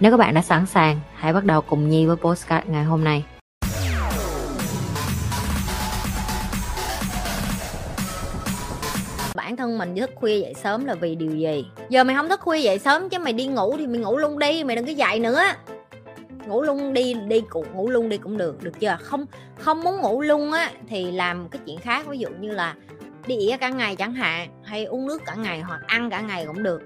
Nếu các bạn đã sẵn sàng, hãy bắt đầu cùng Nhi với podcast ngày hôm nay. Bản thân mình thức khuya dậy sớm là vì điều gì? Giờ mày không thức khuya dậy sớm chứ mày đi ngủ thì mày ngủ luôn đi, mày đừng có dậy nữa. Ngủ luôn đi cũng được, được chưa? Không muốn ngủ luôn á thì làm cái chuyện khác, ví dụ như là đi ỉa cả ngày chẳng hạn, hay uống nước cả ngày hoặc ăn cả ngày cũng được.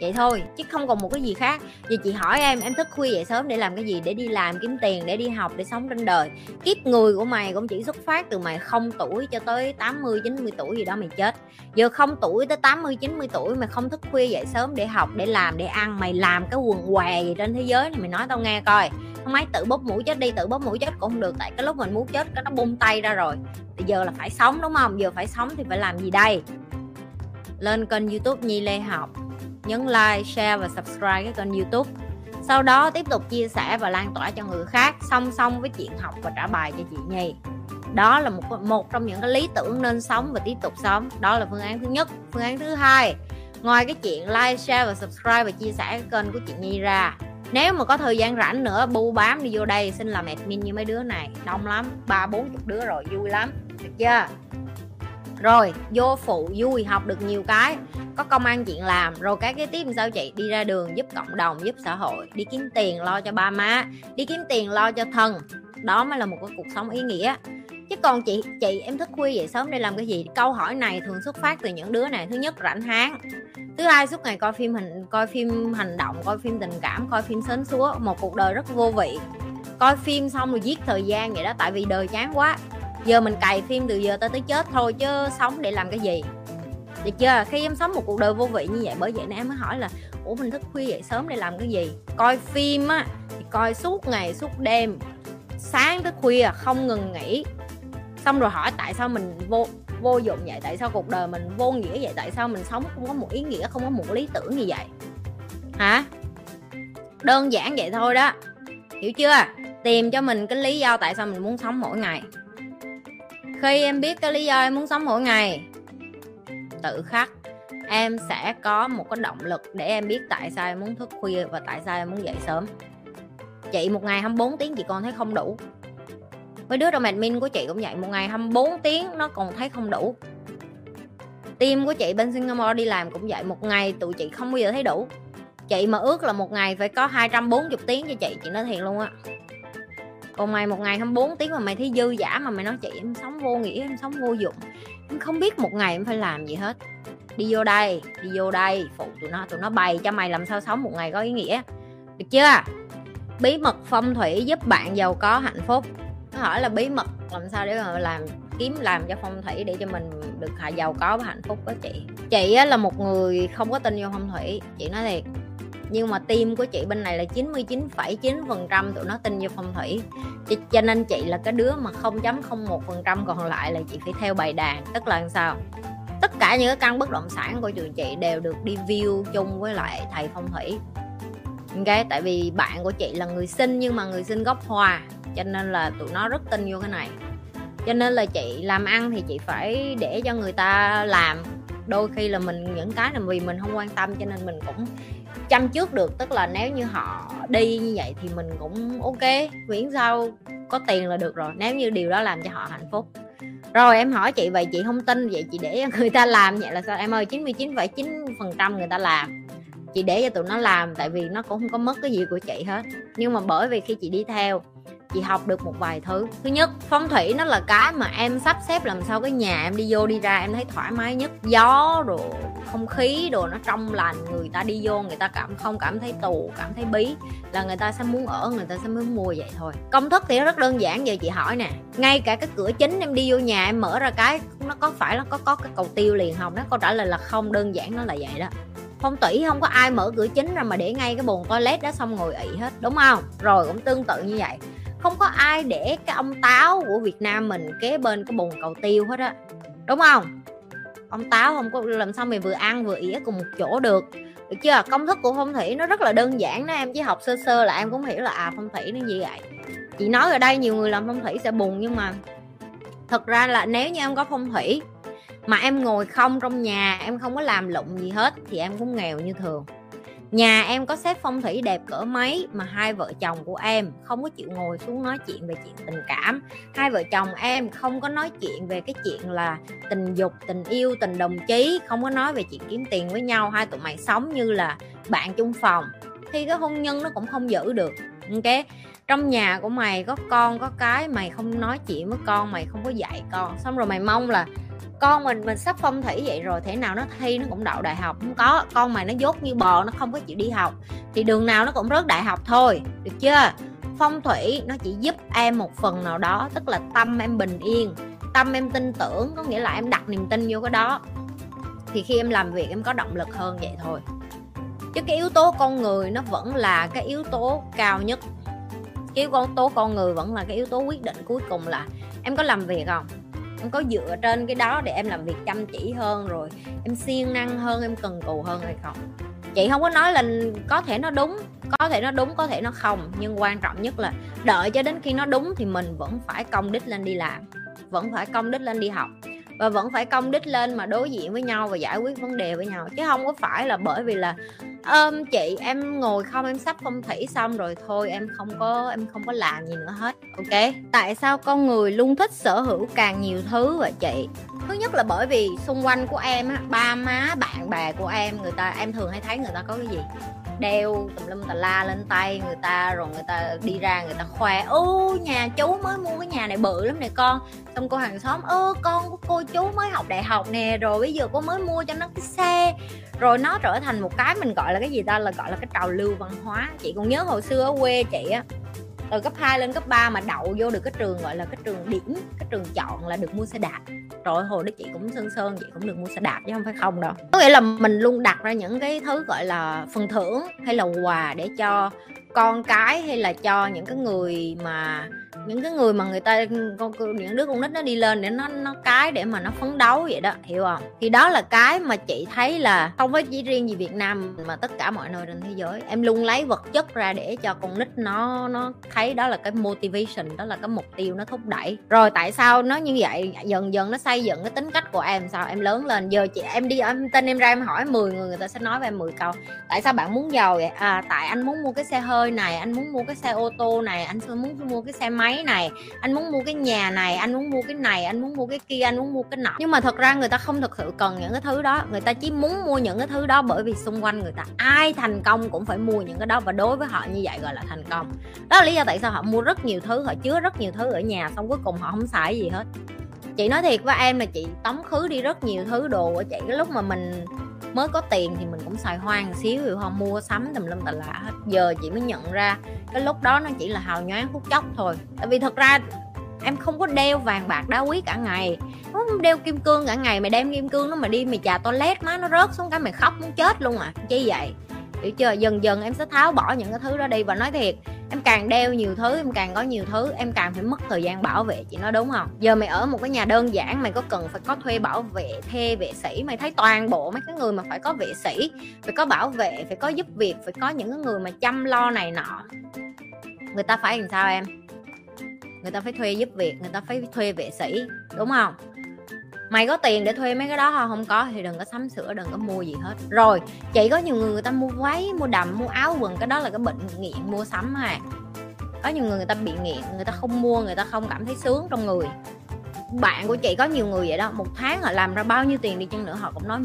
Vậy thôi, chứ không còn một cái gì khác. Vì chị hỏi em thức khuya dậy sớm để làm cái gì? Để đi làm kiếm tiền, để đi học, để sống trên đời. Kiếp người của mày cũng chỉ xuất phát từ mày 0 tuổi cho tới 80, 90 tuổi gì đó mày chết. Giờ 0 tuổi tới 80, 90 tuổi mày không thức khuya dậy sớm để học, để làm, để ăn. Mày làm cái quần què gì trên thế giới này mày nói tao nghe coi. Không ấy tự bóp mũi chết đi, tự bóp mũi chết cũng không được. Tại cái lúc mình muốn chết cái nó bung tay ra rồi. Thì giờ là phải sống đúng không? Giờ phải sống thì phải làm gì đây? Lên kênh YouTube Nhi Lê Học, nhấn like, share và subscribe cái kênh YouTube. Sau đó tiếp tục chia sẻ và lan tỏa cho người khác, song song với chuyện học và trả bài cho chị Nhi. Đó là một trong những cái lý tưởng nên sống và tiếp tục sống. Đó là phương án thứ nhất. Phương án thứ hai, ngoài cái chuyện like, share và subscribe và chia sẻ cái kênh của chị Nhi ra, nếu mà có thời gian rảnh nữa, bu bám đi vô đây xin làm admin như mấy đứa này. Đông lắm, 30-40 đứa rồi, vui lắm, được chưa? Rồi vô phụ vui, học được nhiều cái, có công ăn chuyện làm. Rồi cái tiếp làm sao chị? Đi ra đường giúp cộng đồng, giúp xã hội, đi kiếm tiền lo cho ba má, đi kiếm tiền lo cho thân. Đó mới là một cái cuộc sống ý nghĩa. Chứ còn chị em thức khuya dậy sớm để làm cái gì? Câu hỏi này thường xuất phát từ những đứa này. Thứ nhất, rảnh háng. Thứ hai, suốt ngày coi phim hành động, coi phim tình cảm, coi phim sến súa. Một cuộc đời rất vô vị. Coi phim xong rồi giết thời gian vậy đó, tại vì đời chán quá. Giờ mình cày phim từ giờ tới chết thôi, chứ sống để làm cái gì? Được chưa? Khi em sống một cuộc đời vô vị như vậy, bởi vậy nên em mới hỏi là ủa mình thức khuya dậy sớm để làm cái gì? Coi phim á thì coi suốt ngày suốt đêm, sáng tới khuya không ngừng nghỉ. Xong rồi hỏi tại sao mình vô dụng vậy? Tại sao cuộc đời mình vô nghĩa vậy? Tại sao mình sống không có một ý nghĩa, không có một lý tưởng như vậy? Hả? Đơn giản vậy thôi đó. Hiểu chưa? Tìm cho mình cái lý do tại sao mình muốn sống mỗi ngày. Khi em biết cái lý do em muốn sống mỗi ngày, tự khắc em sẽ có một cái động lực để em biết tại sao em muốn thức khuya và tại sao em muốn dậy sớm. Chị một ngày 24 tiếng chị còn thấy không đủ. Mấy đứa trong admin của chị cũng vậy, một ngày 24 tiếng nó còn thấy không đủ. Team của chị bên Singapore đi làm cũng vậy, một ngày tụi chị không bao giờ thấy đủ. Chị mà ước là một ngày phải có 240 tiếng cho chị nói thiệt luôn á. Còn mày một ngày 24 tiếng mà mày thấy dư dả, mà mày nói chị em sống vô nghĩa, em sống vô dụng, em không biết một ngày em phải làm gì hết. Đi vô đây, phụ tụi nó bày cho mày làm sao sống một ngày có ý nghĩa. Được chưa? Bí mật phong thủy giúp bạn giàu có hạnh phúc. Nó hỏi là bí mật làm sao để mà làm cho phong thủy để cho mình được giàu có và hạnh phúc đó chị. Chị á, là một người không có tin vô phong thủy, chị nói thiệt. Nhưng mà team của chị bên này là 99,9% tụi nó tin vô phong thủy. Cho nên chị là cái đứa mà 0.01% còn lại là chị phải theo bài đàn. Tức là sao? Tất cả những cái căn bất động sản của trường chị đều được đi view chung với lại thầy phong thủy. Ok, tại vì bạn của chị là người sinh, nhưng mà người sinh gốc Hoa, cho nên là tụi nó rất tin vô cái này. Cho nên là chị làm ăn thì chị phải để cho người ta làm. Đôi khi là mình những cái là vì mình không quan tâm cho nên mình cũng chăm trước được. Tức là nếu như họ đi như vậy thì mình cũng ok, miễn sao có tiền là được rồi, nếu như điều đó làm cho họ hạnh phúc. Rồi em hỏi chị vậy chị không tin, vậy chị để người ta làm vậy là sao? Em ơi, 99,9% người ta làm, chị để cho tụi nó làm, tại vì nó cũng không có mất cái gì của chị hết. Nhưng mà bởi vì khi chị đi theo, chị học được một vài thứ. Thứ nhất, phong thủy nó là cái mà em sắp xếp làm sao cái nhà em đi vô đi ra em thấy thoải mái nhất. Gió đồ, không khí đồ nó trong lành, người ta đi vô người ta không cảm thấy tù, cảm thấy bí, là người ta sẽ muốn ở, người ta sẽ muốn mua vậy thôi. Công thức thì nó rất đơn giản. Giờ chị hỏi nè, ngay cả cái cửa chính em đi vô nhà em mở ra cái, nó có phải nó có cái cầu tiêu liền không? Nó câu trả lời là không, đơn giản nó là vậy đó. Phong thủy không có ai mở cửa chính ra mà để ngay cái bồn toilet đó xong ngồi ị hết, đúng không? Rồi cũng tương tự như vậy, không có ai để cái ông táo của Việt Nam mình kế bên cái bồn cầu tiêu hết á, đúng không? Ông táo không có, làm sao mình vừa ăn vừa ỉa cùng một chỗ được, được chưa? Công thức của phong thủy nó rất là đơn giản đó em, chỉ học sơ sơ là em cũng hiểu là phong thủy nó như vậy. Chị nói ở đây nhiều người làm phong thủy sẽ buồn, nhưng mà thật ra là nếu như em có phong thủy mà em ngồi không trong nhà, em không có làm lụng gì hết thì em cũng nghèo như thường. Nhà em có xếp phong thủy đẹp cỡ mấy mà hai vợ chồng của em không có chịu ngồi xuống nói chuyện về chuyện tình cảm, hai vợ chồng em không có nói chuyện về cái chuyện là tình dục, tình yêu, tình đồng chí, không có nói về chuyện kiếm tiền với nhau, hai tụi mày sống như là bạn chung phòng thì cái hôn nhân nó cũng không giữ được. Ok, trong nhà của mày có con có cái, mày không nói chuyện với con, mày không có dạy con, xong rồi mày mong là con mình sắp phong thủy vậy rồi thế nào nó thi nó cũng đậu đại học, không có. Con mày nó dốt như bò, nó không có chịu đi học thì đường nào nó cũng rớt đại học thôi, được chưa? Phong thủy nó chỉ giúp em một phần nào đó, tức là tâm em bình yên, tâm em tin tưởng, có nghĩa là em đặt niềm tin vô cái đó thì khi em làm việc em có động lực hơn, vậy thôi. Chứ cái yếu tố con người nó vẫn là cái yếu tố cao nhất, cái yếu tố con người vẫn là cái yếu tố quyết định cuối cùng, là em có làm việc không, em có dựa trên cái đó để em làm việc chăm chỉ hơn, rồi em siêng năng hơn, em cần cù hơn hay không. Chị không có nói là có thể nó đúng, có thể nó đúng, có thể nó không, nhưng quan trọng nhất là đợi cho đến khi nó đúng thì mình vẫn phải công đích lên đi làm, vẫn phải công đích lên đi học, và vẫn phải công đích lên mà đối diện với nhau và giải quyết vấn đề với nhau. Chứ không có phải là bởi vì là chị em ngồi không, em sắp phong thủy xong rồi thôi em không có làm gì nữa hết. Ok, tại sao con người luôn thích sở hữu càng nhiều thứ vậy chị? Thứ nhất là bởi vì xung quanh của em á, ba má bạn bè của em, người ta, em thường hay thấy người ta có cái gì đeo tùm lum tà la lên tay người ta, rồi người ta đi ra người ta khoe, nhà chú mới mua cái nhà này bự lắm nè con, xong cô hàng xóm con của cô chú mới học đại học nè, rồi bây giờ cô mới mua cho nó cái xe. Rồi nó trở thành một cái mình gọi là cái gì ta, là gọi là cái trào lưu văn hóa. Chị còn nhớ hồi xưa ở quê chị á, từ cấp 2 lên cấp 3 mà đậu vô được cái trường gọi là cái trường điểm, cái trường chọn là được mua xe đạp. Rồi hồi đó chị cũng sơn chị cũng được mua xe đạp chứ không phải không đâu. Có nghĩa là mình luôn đặt ra những cái thứ gọi là phần thưởng hay là quà để cho con cái, hay là cho những cái người mà người ta, những đứa con nít nó đi lên để nó cái để mà nó phấn đấu vậy đó, hiểu không? Thì đó là cái mà chị thấy là không phải chỉ riêng gì Việt Nam mà tất cả mọi nơi trên thế giới, em luôn lấy vật chất ra để cho con nít nó thấy đó là cái motivation, đó là cái mục tiêu nó thúc đẩy. Rồi tại sao nó như vậy? Dần dần nó xây dựng cái tính cách của em. Sao em lớn lên giờ chị em đi em tin em ra em hỏi 10 người, người ta sẽ nói với em 10 câu. Tại sao bạn muốn giàu vậy? Tại anh muốn mua cái xe hơi này, anh muốn mua cái xe ô tô này, anh muốn mua cái xe máy này, anh muốn mua cái nhà này, anh muốn mua cái này, anh muốn mua cái kia, anh muốn mua cái nọ. Nhưng mà thật ra người ta không thực sự cần những cái thứ đó, người ta chỉ muốn mua những cái thứ đó bởi vì xung quanh người ta ai thành công cũng phải mua những cái đó, và đối với họ như vậy gọi là thành công. Đó là lý do tại sao họ mua rất nhiều thứ, họ chứa rất nhiều thứ ở nhà, xong cuối cùng họ không xài gì hết. Chị nói thiệt với em là chị tống khứ đi rất nhiều thứ đồ của chị. Cái lúc mà mình mới có tiền thì mình cũng xài hoang một xíu, hiểu không, mua sắm tùm lum tà la hết. Giờ chị mới nhận ra cái lúc đó nó chỉ là hào nhoáng phút chốc thôi, tại vì thật ra em không có đeo vàng bạc đá quý cả ngày, không đeo kim cương cả ngày. Mày đem kim cương nó mà đi mày chà toilet má nó rớt xuống cái mày khóc muốn chết luôn à, chi vậy, hiểu chưa? Dần dần em sẽ tháo bỏ những cái thứ đó đi. Và nói thiệt, em càng đeo nhiều thứ, em càng có nhiều thứ, em càng phải mất thời gian bảo vệ, chị nói đúng không? Giờ mày ở một cái nhà đơn giản, mày có cần phải có thuê bảo vệ, thuê vệ sĩ? Mày thấy toàn bộ mấy cái người mà phải có vệ sĩ, phải có bảo vệ, phải có giúp việc, phải có những cái người mà chăm lo này nọ, người ta phải làm sao em? Người ta phải thuê giúp việc, người ta phải thuê vệ sĩ, đúng không? Mày có tiền để thuê mấy cái đó không? Không có thì đừng có sắm sửa, đừng có mua gì hết. Rồi chị có nhiều người ta mua váy, mua đầm, mua áo quần, cái đó là cái bệnh nghiện mua sắm ha. Có nhiều người ta bị nghiện, người ta không mua, người ta không cảm thấy sướng trong người. Bạn của chị có nhiều người vậy đó, một tháng họ làm ra bao nhiêu tiền đi chăng nữa họ cũng nói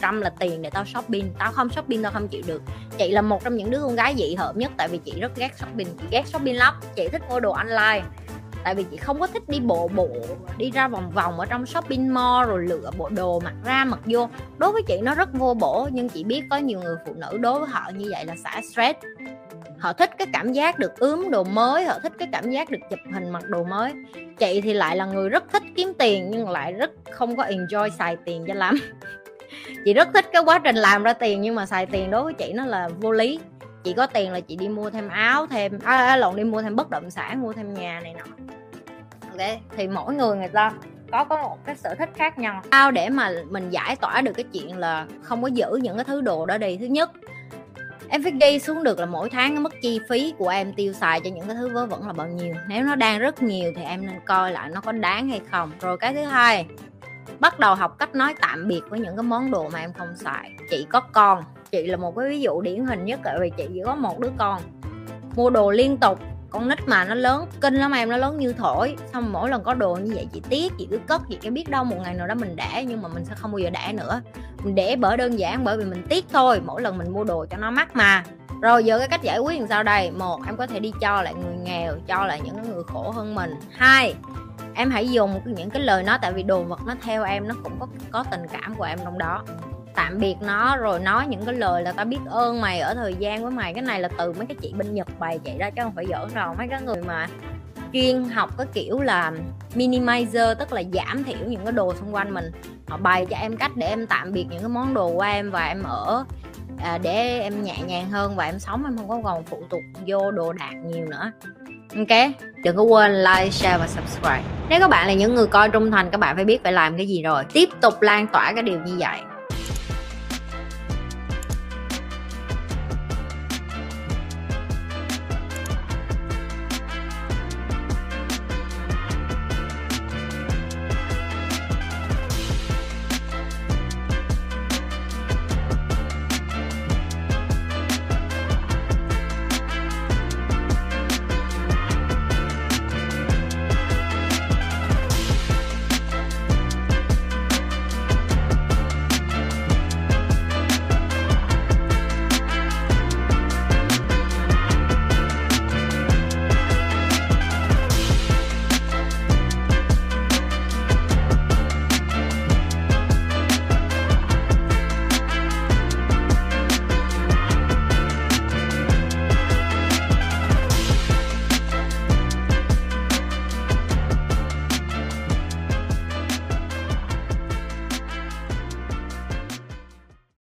5% là tiền để tao shopping, tao không shopping tao không chịu được. Chị là một trong những đứa con gái dị hợm nhất, tại vì chị rất ghét shopping, chị ghét shopping lắm. Chị thích mua đồ online, tại vì chị không có thích đi bộ đi ra vòng vòng ở trong shopping mall rồi lựa bộ đồ mặc ra mặc vô. Đối với chị nó rất vô bổ, nhưng chị biết có nhiều người phụ nữ đối với họ như vậy là xả stress. Họ thích cái cảm giác được ướm đồ mới, họ thích cái cảm giác được chụp hình mặc đồ mới. Chị thì lại là người rất thích kiếm tiền nhưng lại rất không có enjoy xài tiền cho lắm. Chị rất thích cái quá trình làm ra tiền, nhưng mà xài tiền đối với chị nó là vô lý. Chị có tiền là chị đi mua thêm áo, thêm đi mua thêm bất động sản, mua thêm nhà này nọ. Ok, thì mỗi người ta có một cái sở thích khác nhau. Sao để mà mình giải tỏa được cái chuyện là không có giữ những cái thứ đồ đó đi? Thứ nhất, em phải ghi xuống được là mỗi tháng cái mức chi phí của em tiêu xài cho những cái thứ vớ vẩn là bao nhiêu. Nếu nó đang rất nhiều thì em nên coi lại nó có đáng hay không. Rồi cái thứ hai, bắt đầu học cách nói tạm biệt với những cái món đồ mà em không xài. Chị có con, chị là một cái ví dụ điển hình nhất, tại vì chị chỉ có một đứa con, mua đồ liên tục. Con nít mà nó lớn kinh lắm em, nó lớn như thổi. Xong mỗi lần có đồ như vậy chị tiếc, chị cứ cất, chị biết đâu một ngày nào đó mình đẻ, nhưng mà mình sẽ không bao giờ đẻ nữa. Mình đẻ bởi đơn giản bởi vì mình tiếc thôi, mỗi lần mình mua đồ cho nó mắc mà. Rồi giờ cái cách giải quyết làm sao đây? Một, em có thể đi cho lại người nghèo, cho lại những người khổ hơn mình. Hai, em hãy dùng những cái lời nói, tại vì đồ vật nó theo em, nó cũng có tình cảm của em trong đó. Tạm biệt nó, rồi nói những cái lời là tao biết ơn mày ở thời gian với mày. Cái này là từ mấy cái chị bên Nhật bày vậy đó, chứ không phải giỡn đâu. Mấy cái người mà chuyên học cái kiểu là minimizer, tức là giảm thiểu những cái đồ xung quanh mình, họ bày cho em cách để em tạm biệt những cái món đồ của em, và em để em nhẹ nhàng hơn, và em sống em không có còn phụ thuộc vô đồ đạc nhiều nữa. Ok, đừng có quên like, share và subscribe. Nếu các bạn là những người coi trung thành, các bạn phải biết phải làm cái gì rồi. Tiếp tục lan tỏa cái điều như vậy.